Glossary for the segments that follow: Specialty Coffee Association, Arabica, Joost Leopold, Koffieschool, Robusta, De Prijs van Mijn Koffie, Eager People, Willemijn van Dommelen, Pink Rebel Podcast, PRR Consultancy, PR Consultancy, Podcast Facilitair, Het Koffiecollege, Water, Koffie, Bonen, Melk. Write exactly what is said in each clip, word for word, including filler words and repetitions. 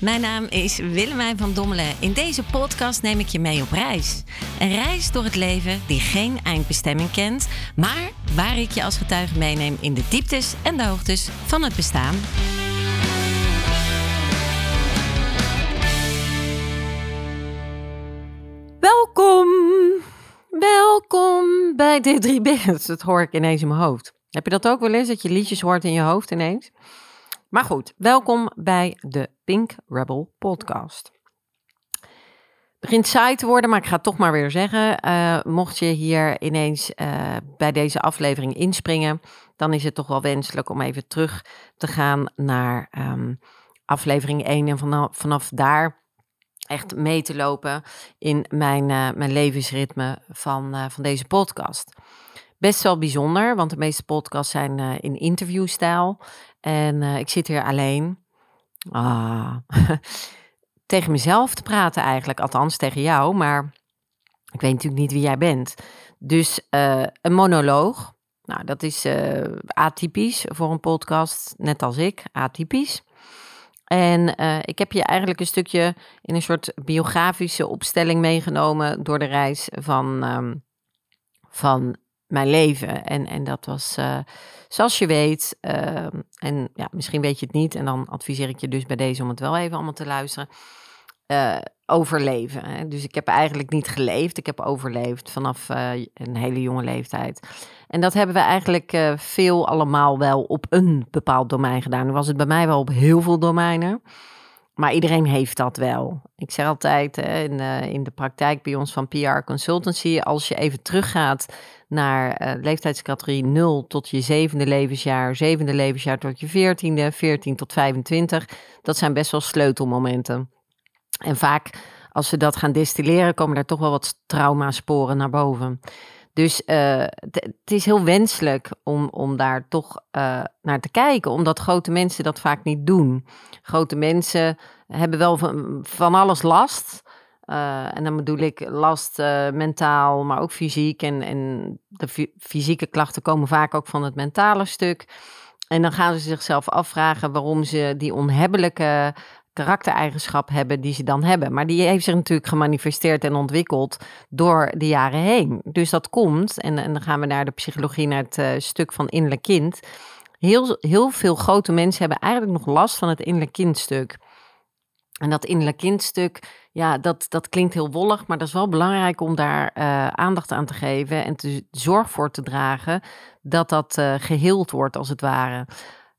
Mijn naam is Willemijn van Dommelen. In deze podcast neem ik je mee op reis. Een reis door het leven die geen eindbestemming kent, maar waar ik je als getuige meeneem in de dieptes en de hoogtes van het bestaan. Welkom, welkom bij D drie B. Dat hoor ik ineens in mijn hoofd. Heb je dat ook wel eens, dat je liedjes hoort in je hoofd ineens? Maar goed, welkom bij de Pink Rebel Podcast. Het begint saai te worden, maar ik ga het toch maar weer zeggen. Uh, mocht je hier ineens uh, bij deze aflevering inspringen, dan is het toch wel wenselijk om even terug te gaan naar um, aflevering één. En vanaf, vanaf daar echt mee te lopen in mijn, uh, mijn levensritme van, uh, van deze podcast. Best wel bijzonder, want de meeste podcasts zijn uh, in interviewstijl. En uh, ik zit hier alleen ah, tegen mezelf te praten eigenlijk, althans tegen jou, maar ik weet natuurlijk niet wie jij bent. Dus uh, een monoloog, nou dat is uh, atypisch voor een podcast, net als ik, atypisch. En uh, ik heb je eigenlijk een stukje in een soort biografische opstelling meegenomen door de reis van, um, van mijn leven. En, en dat was, uh, zoals je weet, uh, en ja, misschien weet je het niet, en dan adviseer ik je dus bij deze om het wel even allemaal te luisteren, uh, overleven. Hè? Dus ik heb eigenlijk niet geleefd, ik heb overleefd vanaf uh, een hele jonge leeftijd. En dat hebben we eigenlijk uh, veel allemaal wel op een bepaald domein gedaan. Nu was het bij mij wel op heel veel domeinen, maar iedereen heeft dat wel. Ik zeg altijd hè, in, uh, in de praktijk bij ons van P R Consultancy, als je even teruggaat naar uh, leeftijdscategorie nul tot je zevende levensjaar, zevende levensjaar tot je veertiende, veertien tot vijfentwintig. Dat zijn best wel sleutelmomenten. En vaak als we dat gaan destilleren, komen daar toch wel wat traumasporen naar boven. Dus uh, t- het is heel wenselijk om, om daar toch uh, naar te kijken, omdat grote mensen dat vaak niet doen. Grote mensen hebben wel van, van alles last. Uh, en dan bedoel ik last uh, mentaal, maar ook fysiek. En, en de f- fysieke klachten komen vaak ook van het mentale stuk. En dan gaan ze zichzelf afvragen waarom ze die onhebbelijke karaktereigenschap hebben die ze dan hebben. Maar die heeft zich natuurlijk gemanifesteerd en ontwikkeld door de jaren heen. Dus dat komt, en, en dan gaan we naar de psychologie, naar het uh, stuk van innerlijk kind. Heel, heel veel grote mensen hebben eigenlijk nog last van het innerlijk kindstuk. En dat innerlijk kindstuk, ja, dat, dat klinkt heel wollig, maar dat is wel belangrijk om daar uh, aandacht aan te geven en te zorg voor te dragen dat dat uh, geheeld wordt als het ware.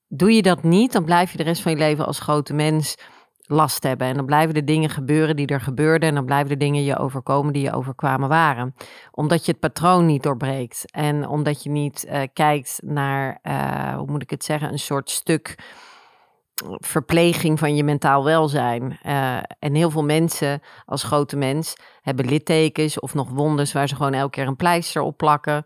Doe je dat niet, dan blijf je de rest van je leven als grote mens last hebben. En dan blijven de dingen gebeuren die er gebeurden en dan blijven de dingen je overkomen die je overkwamen waren. Omdat je het patroon niet doorbreekt en omdat je niet uh, kijkt naar, uh, hoe moet ik het zeggen, een soort stuk verpleging van je mentaal welzijn. Uh, en heel veel mensen als grote mens hebben littekens of nog wondes waar ze gewoon elke keer een pleister op plakken.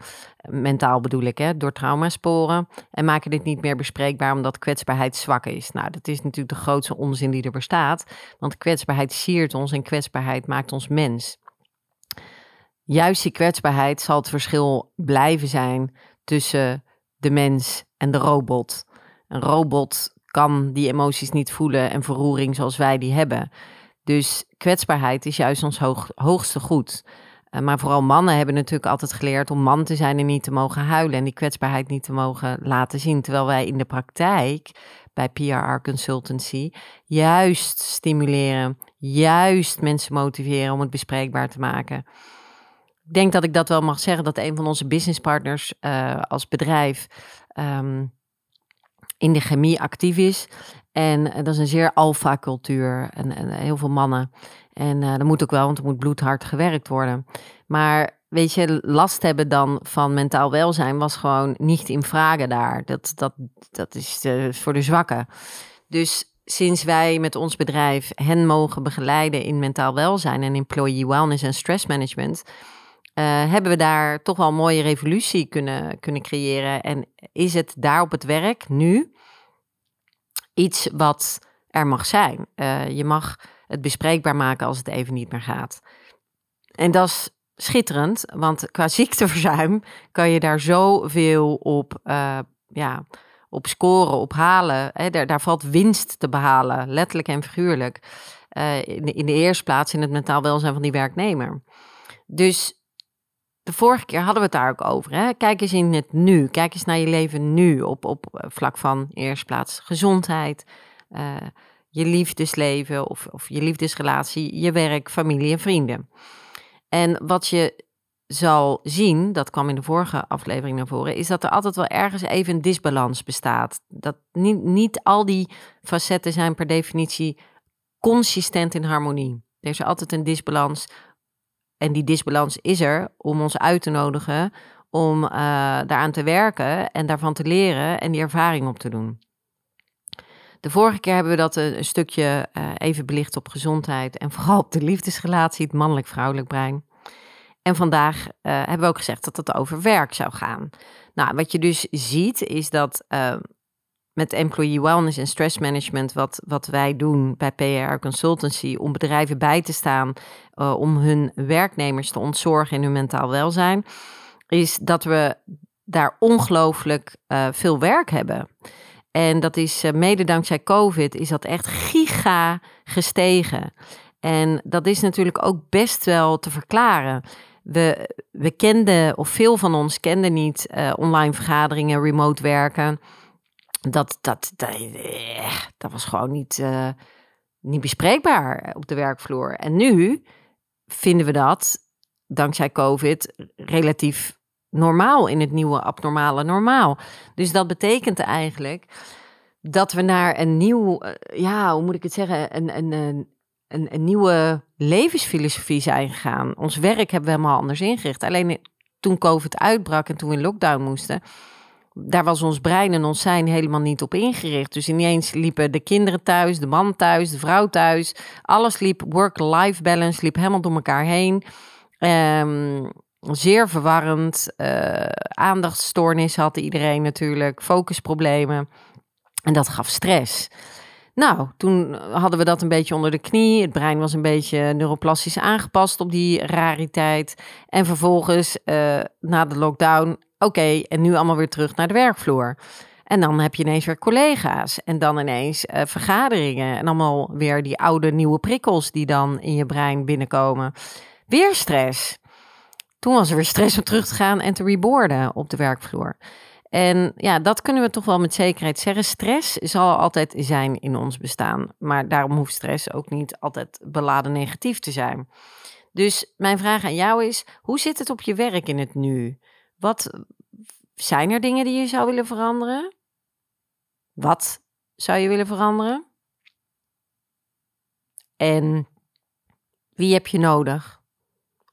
Mentaal bedoel ik, hè, door traumasporen. En maken dit niet meer bespreekbaar omdat kwetsbaarheid zwak is. Nou, dat is natuurlijk de grootste onzin die er bestaat. Want kwetsbaarheid siert ons en kwetsbaarheid maakt ons mens. Juist die kwetsbaarheid zal het verschil blijven zijn tussen de mens en de robot. Een robot kan die emoties niet voelen en verroering zoals wij die hebben. Dus kwetsbaarheid is juist ons hoog, hoogste goed. Uh, maar vooral mannen hebben natuurlijk altijd geleerd om man te zijn en niet te mogen huilen en die kwetsbaarheid niet te mogen laten zien. Terwijl wij in de praktijk bij P R R Consultancy juist stimuleren, juist mensen motiveren om het bespreekbaar te maken. Ik denk dat ik dat wel mag zeggen, dat een van onze businesspartners uh, als bedrijf Um, in de chemie actief is. En dat is een zeer alfa cultuur. En, en heel veel mannen. En uh, dat moet ook wel, want er moet bloedhard gewerkt worden. Maar weet je, last hebben dan van mentaal welzijn was gewoon niet in vragen daar. Dat, dat, dat is uh, voor de zwakken. Dus sinds wij met ons bedrijf hen mogen begeleiden in mentaal welzijn en employee wellness en stress management, Uh, hebben we daar toch wel een mooie revolutie kunnen, kunnen creëren. En is het daar op het werk nu iets wat er mag zijn? Uh, je mag het bespreekbaar maken als het even niet meer gaat. En dat is schitterend, want qua ziekteverzuim kan je daar zoveel op, uh, ja, op scoren, op halen. Hè, daar, daar valt winst te behalen, letterlijk en figuurlijk. Uh, in, de, in de eerste plaats in het mentaal welzijn van die werknemer. Dus de vorige keer hadden we het daar ook over. Hè? Kijk eens in het nu. Kijk eens naar je leven nu. Op, op vlak van eerste plaats gezondheid. Uh, je liefdesleven of, of je liefdesrelatie. Je werk, familie en vrienden. En wat je zal zien, dat kwam in de vorige aflevering naar voren, is dat er altijd wel ergens even een disbalans bestaat. Dat niet, niet al die facetten zijn per definitie consistent in harmonie. Er is altijd een disbalans. En die disbalans is er om ons uit te nodigen om uh, daaraan te werken en daarvan te leren en die ervaring op te doen. De vorige keer hebben we dat een, een stukje uh, even belicht op gezondheid en vooral op de liefdesrelatie, het mannelijk-vrouwelijk brein. En vandaag uh, hebben we ook gezegd dat het over werk zou gaan. Nou, wat je dus ziet is dat uh, met employee wellness en stress management, wat, wat wij doen bij P R R Consultancy, om bedrijven bij te staan, uh, om hun werknemers te ontzorgen in hun mentaal welzijn, is dat we daar ongelooflijk uh, veel werk hebben. En dat is uh, mede dankzij COVID is dat echt giga gestegen. En dat is natuurlijk ook best wel te verklaren. We, we kenden, of veel van ons kenden niet, uh, online vergaderingen, remote werken. Dat, dat, dat, dat was gewoon niet, uh, niet bespreekbaar op de werkvloer. En nu vinden we dat, dankzij COVID, relatief normaal in het nieuwe abnormale normaal. Dus dat betekent eigenlijk dat we naar een nieuw, uh, ja, hoe moet ik het zeggen, een... een, een Een, een nieuwe levensfilosofie zijn gegaan. Ons werk hebben we helemaal anders ingericht. Alleen toen COVID uitbrak en toen we in lockdown moesten, daar was ons brein en ons zijn helemaal niet op ingericht. Dus ineens liepen de kinderen thuis, de man thuis, de vrouw thuis. Alles liep, work-life balance liep helemaal door elkaar heen. Um, zeer verwarrend. Uh, aandachtsstoornis had iedereen natuurlijk. Focusproblemen. En dat gaf stress. Nou, toen hadden we dat een beetje onder de knie. Het brein was een beetje neuroplastisch aangepast op die rariteit. En vervolgens, uh, na de lockdown, oké, okay, en nu allemaal weer terug naar de werkvloer. En dan heb je ineens weer collega's. En dan ineens uh, vergaderingen. En allemaal weer die oude, nieuwe prikkels die dan in je brein binnenkomen. Weer stress. Toen was er weer stress om terug te gaan en te reboarden op de werkvloer. En ja, dat kunnen we toch wel met zekerheid zeggen. Stress zal altijd zijn in ons bestaan. Maar daarom hoeft stress ook niet altijd beladen negatief te zijn. Dus mijn vraag aan jou is, hoe zit het op je werk in het nu? Wat zijn er dingen die je zou willen veranderen? Wat zou je willen veranderen? En wie heb je nodig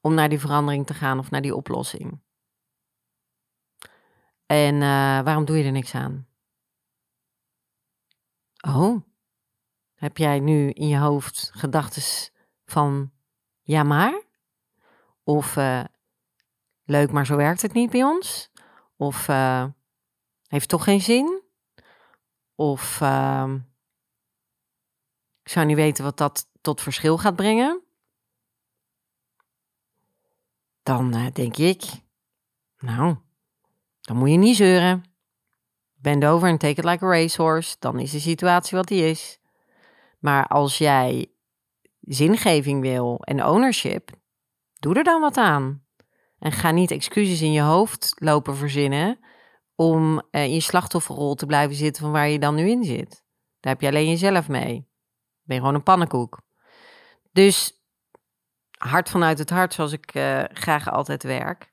om naar die verandering te gaan of naar die oplossing? En uh, waarom doe je er niks aan? Oh, heb jij nu in je hoofd gedachten van ja maar? Of uh, leuk, maar zo werkt het niet bij ons? Of uh, heeft toch geen zin? Of uh, ik zou niet weten wat dat tot verschil gaat brengen? Dan uh, denk ik, nou, dan moet je niet zeuren. Bend over en take it like a racehorse. Dan is de situatie wat die is. Maar als jij zingeving wil en ownership, doe er dan wat aan. En ga niet excuses in je hoofd lopen verzinnen om eh, in je slachtofferrol te blijven zitten van waar je dan nu in zit. Daar heb je alleen jezelf mee. Ben je gewoon een pannenkoek. Dus hart vanuit het hart, zoals ik eh, graag altijd werk.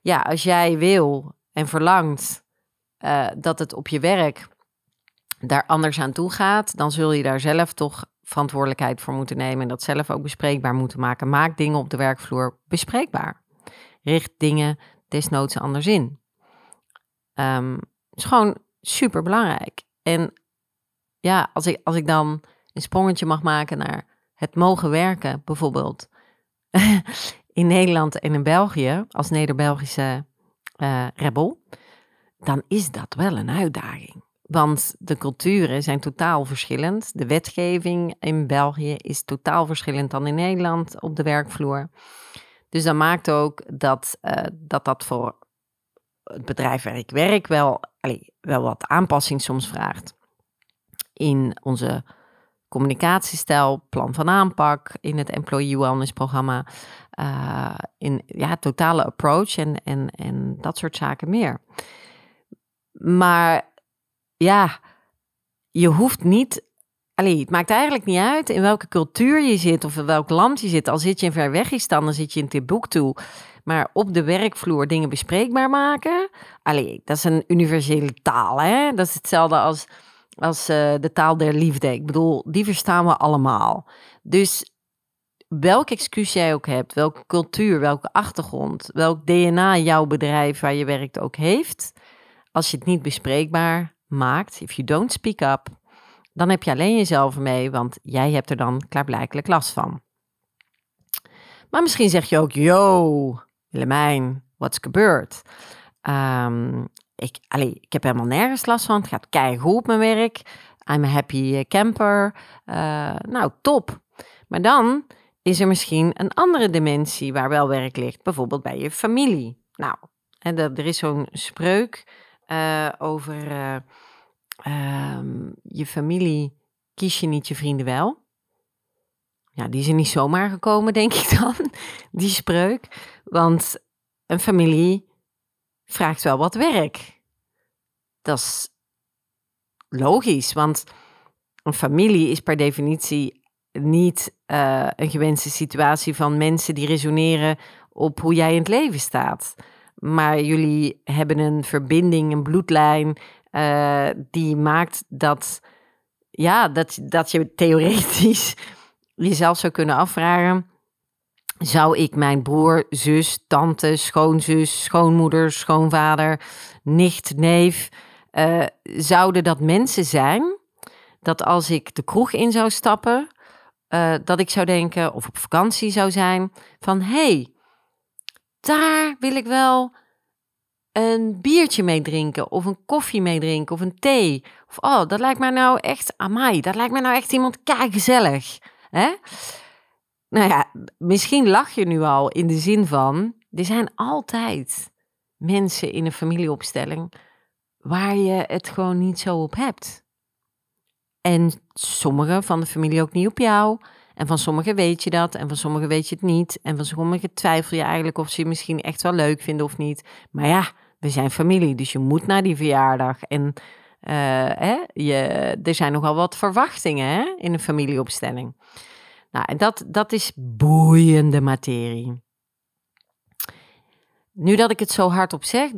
Ja, als jij wil en verlangt uh, dat het op je werk daar anders aan toe gaat, dan zul je daar zelf toch verantwoordelijkheid voor moeten nemen en dat zelf ook bespreekbaar moeten maken. Maak dingen op de werkvloer bespreekbaar. Richt dingen desnoods anders in. Um, het is gewoon superbelangrijk. En ja, als ik, als ik dan een sprongetje mag maken naar het mogen werken bijvoorbeeld. In Nederland en in België, als Neder-Belgische uh, rebel, dan is dat wel een uitdaging. Want de culturen zijn totaal verschillend. De wetgeving in België is totaal verschillend dan in Nederland op de werkvloer. Dus dat maakt ook dat uh, dat, dat voor het bedrijf waar ik werk wel allee, wel wat aanpassing soms vraagt in onze communicatiestijl, plan van aanpak, in het Employee Wellness programma, uh, in ja, totale approach en, en, en dat soort zaken meer. Maar ja, je hoeft niet... Allee, het maakt eigenlijk niet uit in welke cultuur je zit of in welk land je zit. Al zit je in Verwegistan, dan zit je in Timbuktu. Maar op de werkvloer dingen bespreekbaar maken. Allee, dat is een universele taal, hè? Dat is hetzelfde als, als uh, de taal der liefde. Ik bedoel, die verstaan we allemaal. Dus welk excuus jij ook hebt, welke cultuur, welke achtergrond, welk D N A jouw bedrijf waar je werkt ook heeft, als je het niet bespreekbaar maakt, if you don't speak up, dan heb je alleen jezelf mee, want jij hebt er dan klaarblijkelijk last van. Maar misschien zeg je ook, yo, Willemijn, wat is gebeurd? Um, ik, allee, ik heb helemaal nergens last van, het gaat keigoed op mijn werk. I'm a happy camper. Uh, nou, top. Maar dan is er misschien een andere dimensie waar wel werk ligt, bijvoorbeeld bij je familie. Nou, en de, er is zo'n spreuk uh, over... Uh, Um, je familie kies je niet, je vrienden wel. Ja, die is er niet zomaar gekomen, denk ik dan, die spreuk. Want een familie vraagt wel wat werk. Dat is logisch, want een familie is per definitie niet uh, een gewenste situatie van mensen die resoneren op hoe jij in het leven staat. Maar jullie hebben een verbinding, een bloedlijn... Uh, die maakt dat, ja, dat, dat je theoretisch jezelf zou kunnen afvragen... zou ik mijn broer, zus, tante, schoonzus, schoonmoeder, schoonvader, nicht, neef... Uh, zouden dat mensen zijn dat als ik de kroeg in zou stappen... Uh, dat ik zou denken, of op vakantie zou zijn, van... hé, hey, daar wil ik wel... een biertje mee drinken of een koffie mee drinken of een thee. Of oh, dat lijkt mij nou echt, amai, dat lijkt mij nou echt iemand keigezellig. Hè? Nou ja, misschien lach je nu al in de zin van... er zijn altijd mensen in een familieopstelling waar je het gewoon niet zo op hebt. En sommigen van de familie ook niet op jou... En van sommigen weet je dat en van sommigen weet je het niet. En van sommigen twijfel je eigenlijk of ze je misschien echt wel leuk vinden of niet. Maar ja, we zijn familie, dus je moet naar die verjaardag. En uh, hè, je, er zijn nogal wat verwachtingen hè, in een familieopstelling. Nou, en dat, dat is boeiende materie. Nu dat ik het zo hardop zeg,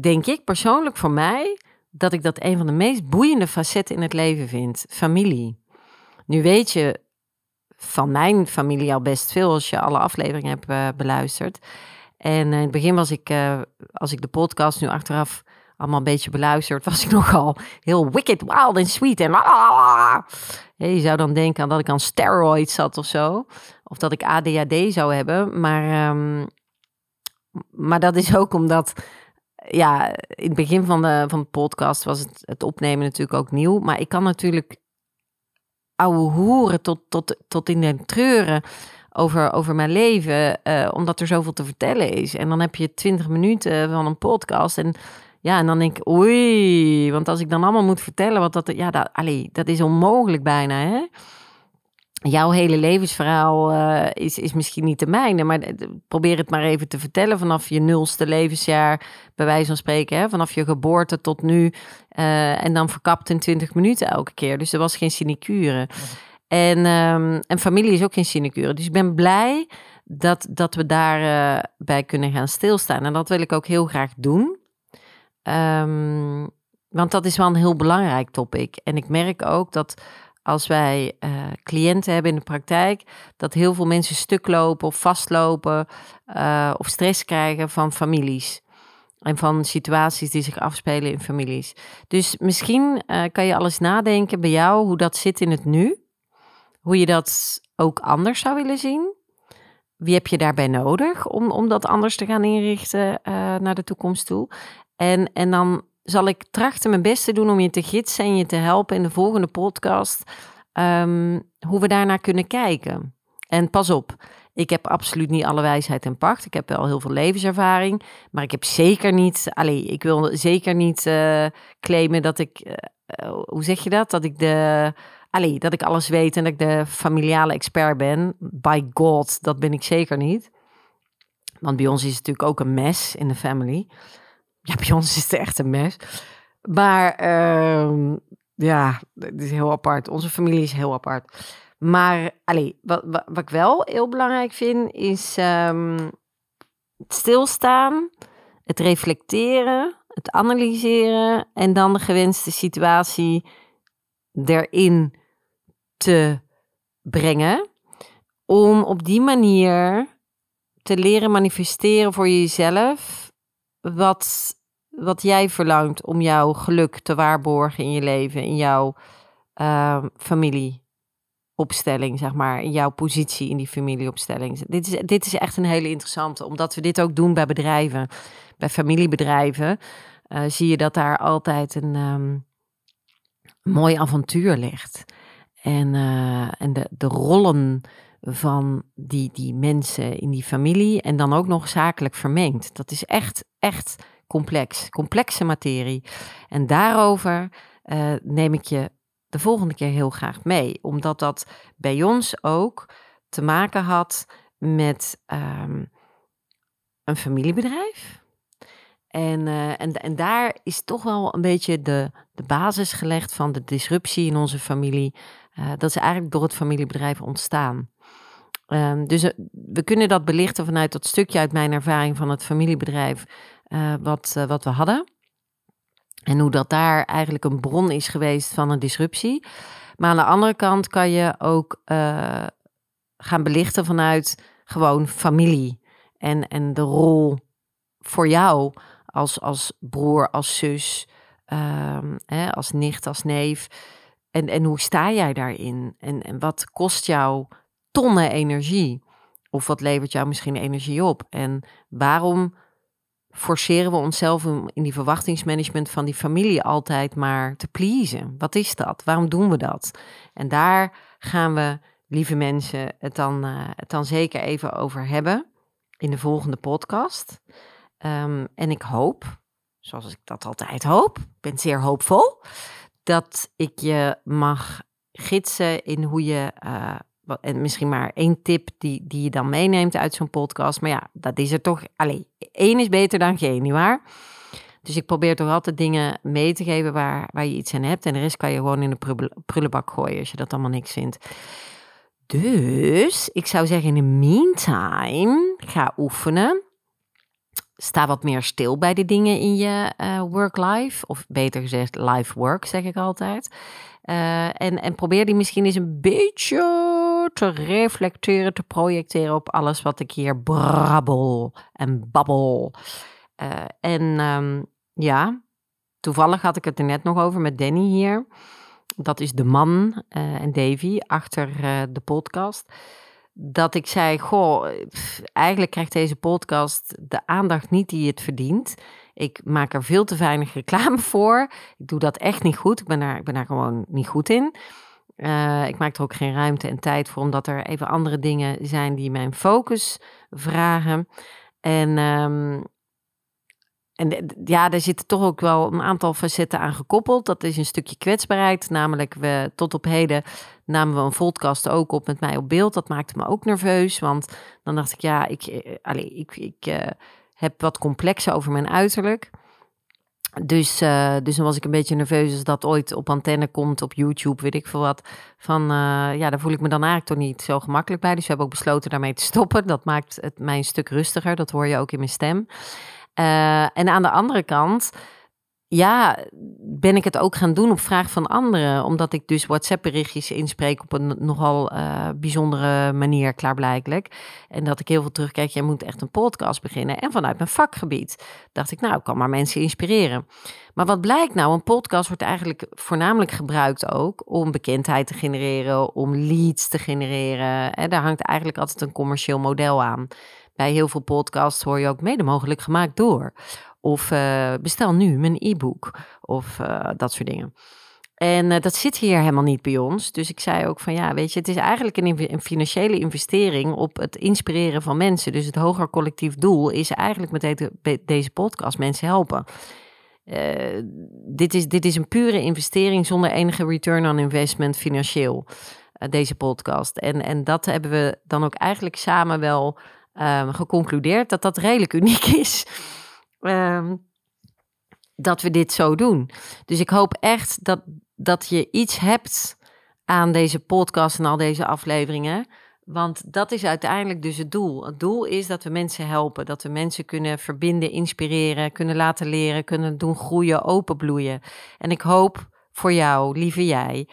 denk ik persoonlijk voor mij... dat ik dat een van de meest boeiende facetten in het leven vind. Familie. Nu weet je... van mijn familie al best veel als je alle afleveringen hebt uh, beluisterd. En uh, in het begin was ik, uh, als ik de podcast nu achteraf allemaal een beetje beluisterd... was ik nogal heel wicked, wild en sweet. En ah! Je zou dan denken aan dat ik aan steroids zat of zo. Of dat ik A D H D zou hebben. Maar, um, maar dat is ook omdat... ja, in het begin van de, van de podcast was het, het opnemen natuurlijk ook nieuw. Maar ik kan natuurlijk... ouwe hoeren tot, tot, tot in de treuren over, over mijn leven, uh, omdat er zoveel te vertellen is. En dan heb je twintig minuten van een podcast en ja, en dan denk ik, oei, want als ik dan allemaal moet vertellen, wat dat, ja, dat, allee, dat is onmogelijk bijna, hè? Jouw hele levensverhaal uh, is, is misschien niet de mijne, maar probeer het maar even te vertellen vanaf je nulste levensjaar, bij wijze van spreken, hè, vanaf je geboorte tot nu uh, en dan verkapt in twintig minuten elke keer. Dus er was geen sinecure. En, um, en familie is ook geen sinecure. Dus ik ben blij dat, dat we daarbij uh, kunnen gaan stilstaan. En dat wil ik ook heel graag doen. Um, want dat is wel een heel belangrijk topic. En ik merk ook dat... als wij uh, cliënten hebben in de praktijk... dat heel veel mensen stuk lopen of vastlopen... Uh, of stress krijgen van families. En van situaties die zich afspelen in families. Dus misschien uh, kan je alles nadenken bij jou... hoe dat zit in het nu. Hoe je dat ook anders zou willen zien. Wie heb je daarbij nodig om, om dat anders te gaan inrichten... Uh, naar de toekomst toe. En, en dan... zal ik trachten mijn best te doen om je te gidsen en je te helpen in de volgende podcast. Um, hoe we daarnaar kunnen kijken. En pas op, Ik heb absoluut niet alle wijsheid en pacht. Ik heb wel heel veel levenservaring. Maar ik heb zeker niet... Allee, ik wil zeker niet uh, claimen dat ik... Uh, hoe zeg je dat? Dat ik de... Allee, dat ik alles weet en dat ik de familiale expert ben. By God, dat ben ik zeker niet. Want bij ons is het natuurlijk ook een mes in de family. Ja, bij ons is het echt een mes. Maar uh, ja, het is heel apart. Onze familie is heel apart. Maar allee, wat, wat, wat ik wel heel belangrijk vind, is um, het stilstaan, het reflecteren, het analyseren en dan de gewenste situatie erin te brengen. Om op die manier te leren manifesteren voor jezelf wat, wat jij verlangt om jouw geluk te waarborgen in je leven, in jouw uh, familieopstelling, zeg maar, in jouw positie in die familieopstelling. Dit is, dit is echt een hele interessante, omdat we dit ook doen bij bedrijven, bij familiebedrijven, uh, zie je dat daar altijd een um, mooi avontuur ligt. En, uh, en de, de rollen van die, die mensen in die familie en dan ook nog zakelijk vermengd. Dat is echt, echt complex. Complexe materie. En daarover uh, neem ik je de volgende keer heel graag mee. Omdat dat bij ons ook te maken had met um, een familiebedrijf. En, uh, en, en daar is toch wel een beetje de, de basis gelegd van de disruptie in onze familie. Uh, dat is eigenlijk door het familiebedrijf ontstaan. Um, dus uh, we kunnen dat belichten vanuit dat stukje uit mijn ervaring van het familiebedrijf uh, wat, uh, wat we hadden. En hoe dat daar eigenlijk een bron is geweest van een disruptie. Maar aan de andere kant kan je ook uh, gaan belichten vanuit gewoon familie. En, en de rol voor jou als, als broer, als zus, um, hè, als nicht, als neef. En, en hoe sta jij daarin? En, en wat kost jou tonnen energie? Of wat levert jou misschien energie op? En waarom forceren we onszelf in die verwachtingsmanagement van die familie altijd maar te pleasen? Wat is dat? Waarom doen we dat? En daar gaan we, lieve mensen, het dan, uh, het dan zeker even over hebben in de volgende podcast. Um, en ik hoop, zoals ik dat altijd hoop, ik ben zeer hoopvol, dat ik je mag gidsen in hoe je... Uh, en misschien maar één tip die, die je dan meeneemt uit zo'n podcast. Maar ja, dat is er toch... Allee, één is beter dan geen, nietwaar? Dus ik probeer toch altijd dingen mee te geven waar, waar je iets aan hebt. En de rest kan je gewoon in de prullenbak gooien als je dat allemaal niks vindt. Dus ik zou zeggen, in de meantime, ga oefenen. Sta wat meer stil bij de dingen in je uh, work-life. Of beter gezegd, life-work, zeg ik altijd. Uh, en, en probeer die misschien eens een beetje te reflecteren, te projecteren op alles wat ik hier brabbel en babbel. Uh, en um, ja, toevallig had ik het er net nog over met Danny hier. Dat is de man uh, en Davy achter uh, de podcast. Dat ik zei, goh, pff, eigenlijk krijgt deze podcast de aandacht niet die het verdient. Ik maak er veel te weinig reclame voor. Ik doe dat echt niet goed. Ik ben daar, ik ben daar gewoon niet goed in. Uh, ik maak er ook geen ruimte en tijd voor, omdat er even andere dingen zijn die mijn focus vragen. En, um, en ja, daar zitten toch ook wel een aantal facetten aan gekoppeld. Dat is een stukje kwetsbaarheid, namelijk we tot op heden namen we een podcast ook op met mij op beeld. Dat maakte me ook nerveus, want dan dacht ik, ja, ik, eh, allez, ik, ik eh, heb wat complexen over mijn uiterlijk. Dus, uh, dus dan was ik een beetje nerveus als dat ooit op antenne komt, op YouTube, weet ik veel wat. Van, uh, ja, daar voel ik me dan eigenlijk toch niet zo gemakkelijk bij. Dus we hebben ook besloten daarmee te stoppen. Dat maakt het mij een stuk rustiger. Dat hoor je ook in mijn stem. Uh, en aan de andere kant, ja, ben ik het ook gaan doen op vraag van anderen. Omdat ik dus WhatsApp-berichtjes inspreek op een nogal uh, bijzondere manier, klaarblijkelijk. En dat ik heel veel terugkijk, jij moet echt een podcast beginnen. En vanuit mijn vakgebied dacht ik, nou, ik kan maar mensen inspireren. Maar wat blijkt nou? Een podcast wordt eigenlijk voornamelijk gebruikt ook om bekendheid te genereren, om leads te genereren. En daar hangt eigenlijk altijd een commercieel model aan. Bij heel veel podcasts hoor je ook mede mogelijk gemaakt door. Of uh, bestel nu mijn e-book. Of uh, dat soort dingen. En uh, dat zit hier helemaal niet bij ons. Dus ik zei ook van ja, weet je, het is eigenlijk een, inv- een financiële investering op het inspireren van mensen. Dus het hoger collectief doel is eigenlijk met de, deze podcast mensen helpen. Uh, dit is, dit is een pure investering zonder enige return on investment financieel, uh, deze podcast. En, en dat hebben we dan ook eigenlijk samen wel uh, geconcludeerd, dat dat redelijk uniek is. Uh, dat we dit zo doen. Dus ik hoop echt dat, dat je iets hebt aan deze podcast en al deze afleveringen. Want dat is uiteindelijk dus het doel. Het doel is dat we mensen helpen. Dat we mensen kunnen verbinden, inspireren, kunnen laten leren, kunnen doen groeien, openbloeien. En ik hoop voor jou, lieve jij,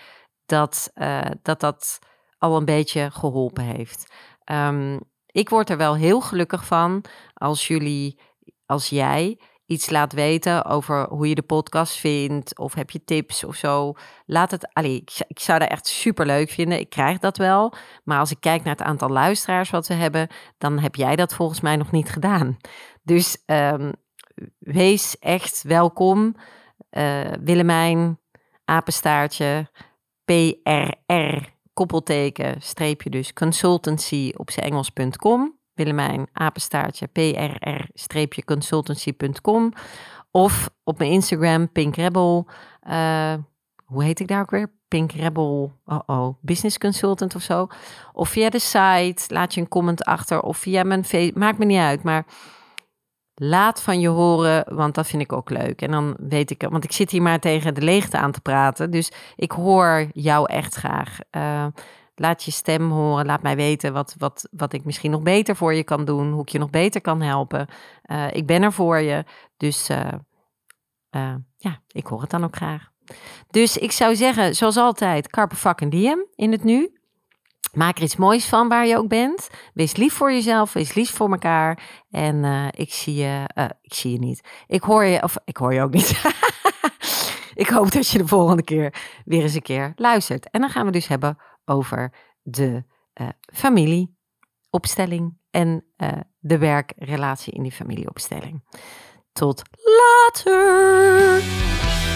dat uh, dat, dat al een beetje geholpen heeft. Um, ik word er wel heel gelukkig van als jullie, als jij iets laat weten over hoe je de podcast vindt, of heb je tips of zo. Laat het, allee, ik zou dat echt super leuk vinden. Ik krijg dat wel. Maar als ik kijk naar het aantal luisteraars wat we hebben, dan heb jij dat volgens mij nog niet gedaan. Dus um, wees echt welkom. Uh, Willemijn, apenstaartje, P R R, koppelteken, streepje dus, consultancy op zijn Engels punt com. Willemijn, apenstaartje, P R R consultancy punt com. Of op mijn Instagram, Pink Rebel. Uh, hoe heet ik daar ook weer? Pink Rebel, oh-oh, business consultant of zo. Of via de site, laat je een comment achter. Of via mijn Facebook, maakt me niet uit. Maar laat van je horen, want dat vind ik ook leuk. En dan weet ik, want ik zit hier maar tegen de leegte aan te praten. Dus ik hoor jou echt graag. Uh, Laat je stem horen, laat mij weten wat, wat, wat ik misschien nog beter voor je kan doen, hoe ik je nog beter kan helpen. Uh, ik ben er voor je, dus uh, uh, ja, ik hoor het dan ook graag. Dus ik zou zeggen, zoals altijd, carpe fucking diem in het nu. Maak er iets moois van waar je ook bent. Wees lief voor jezelf, wees lief voor elkaar. En uh, ik zie je, uh, ik zie je niet. Ik hoor je, of ik hoor je ook niet. Ik hoop dat je de volgende keer weer eens een keer luistert. En dan gaan we dus hebben over de uh, familieopstelling en uh, de werkrelatie in die familieopstelling. Tot later!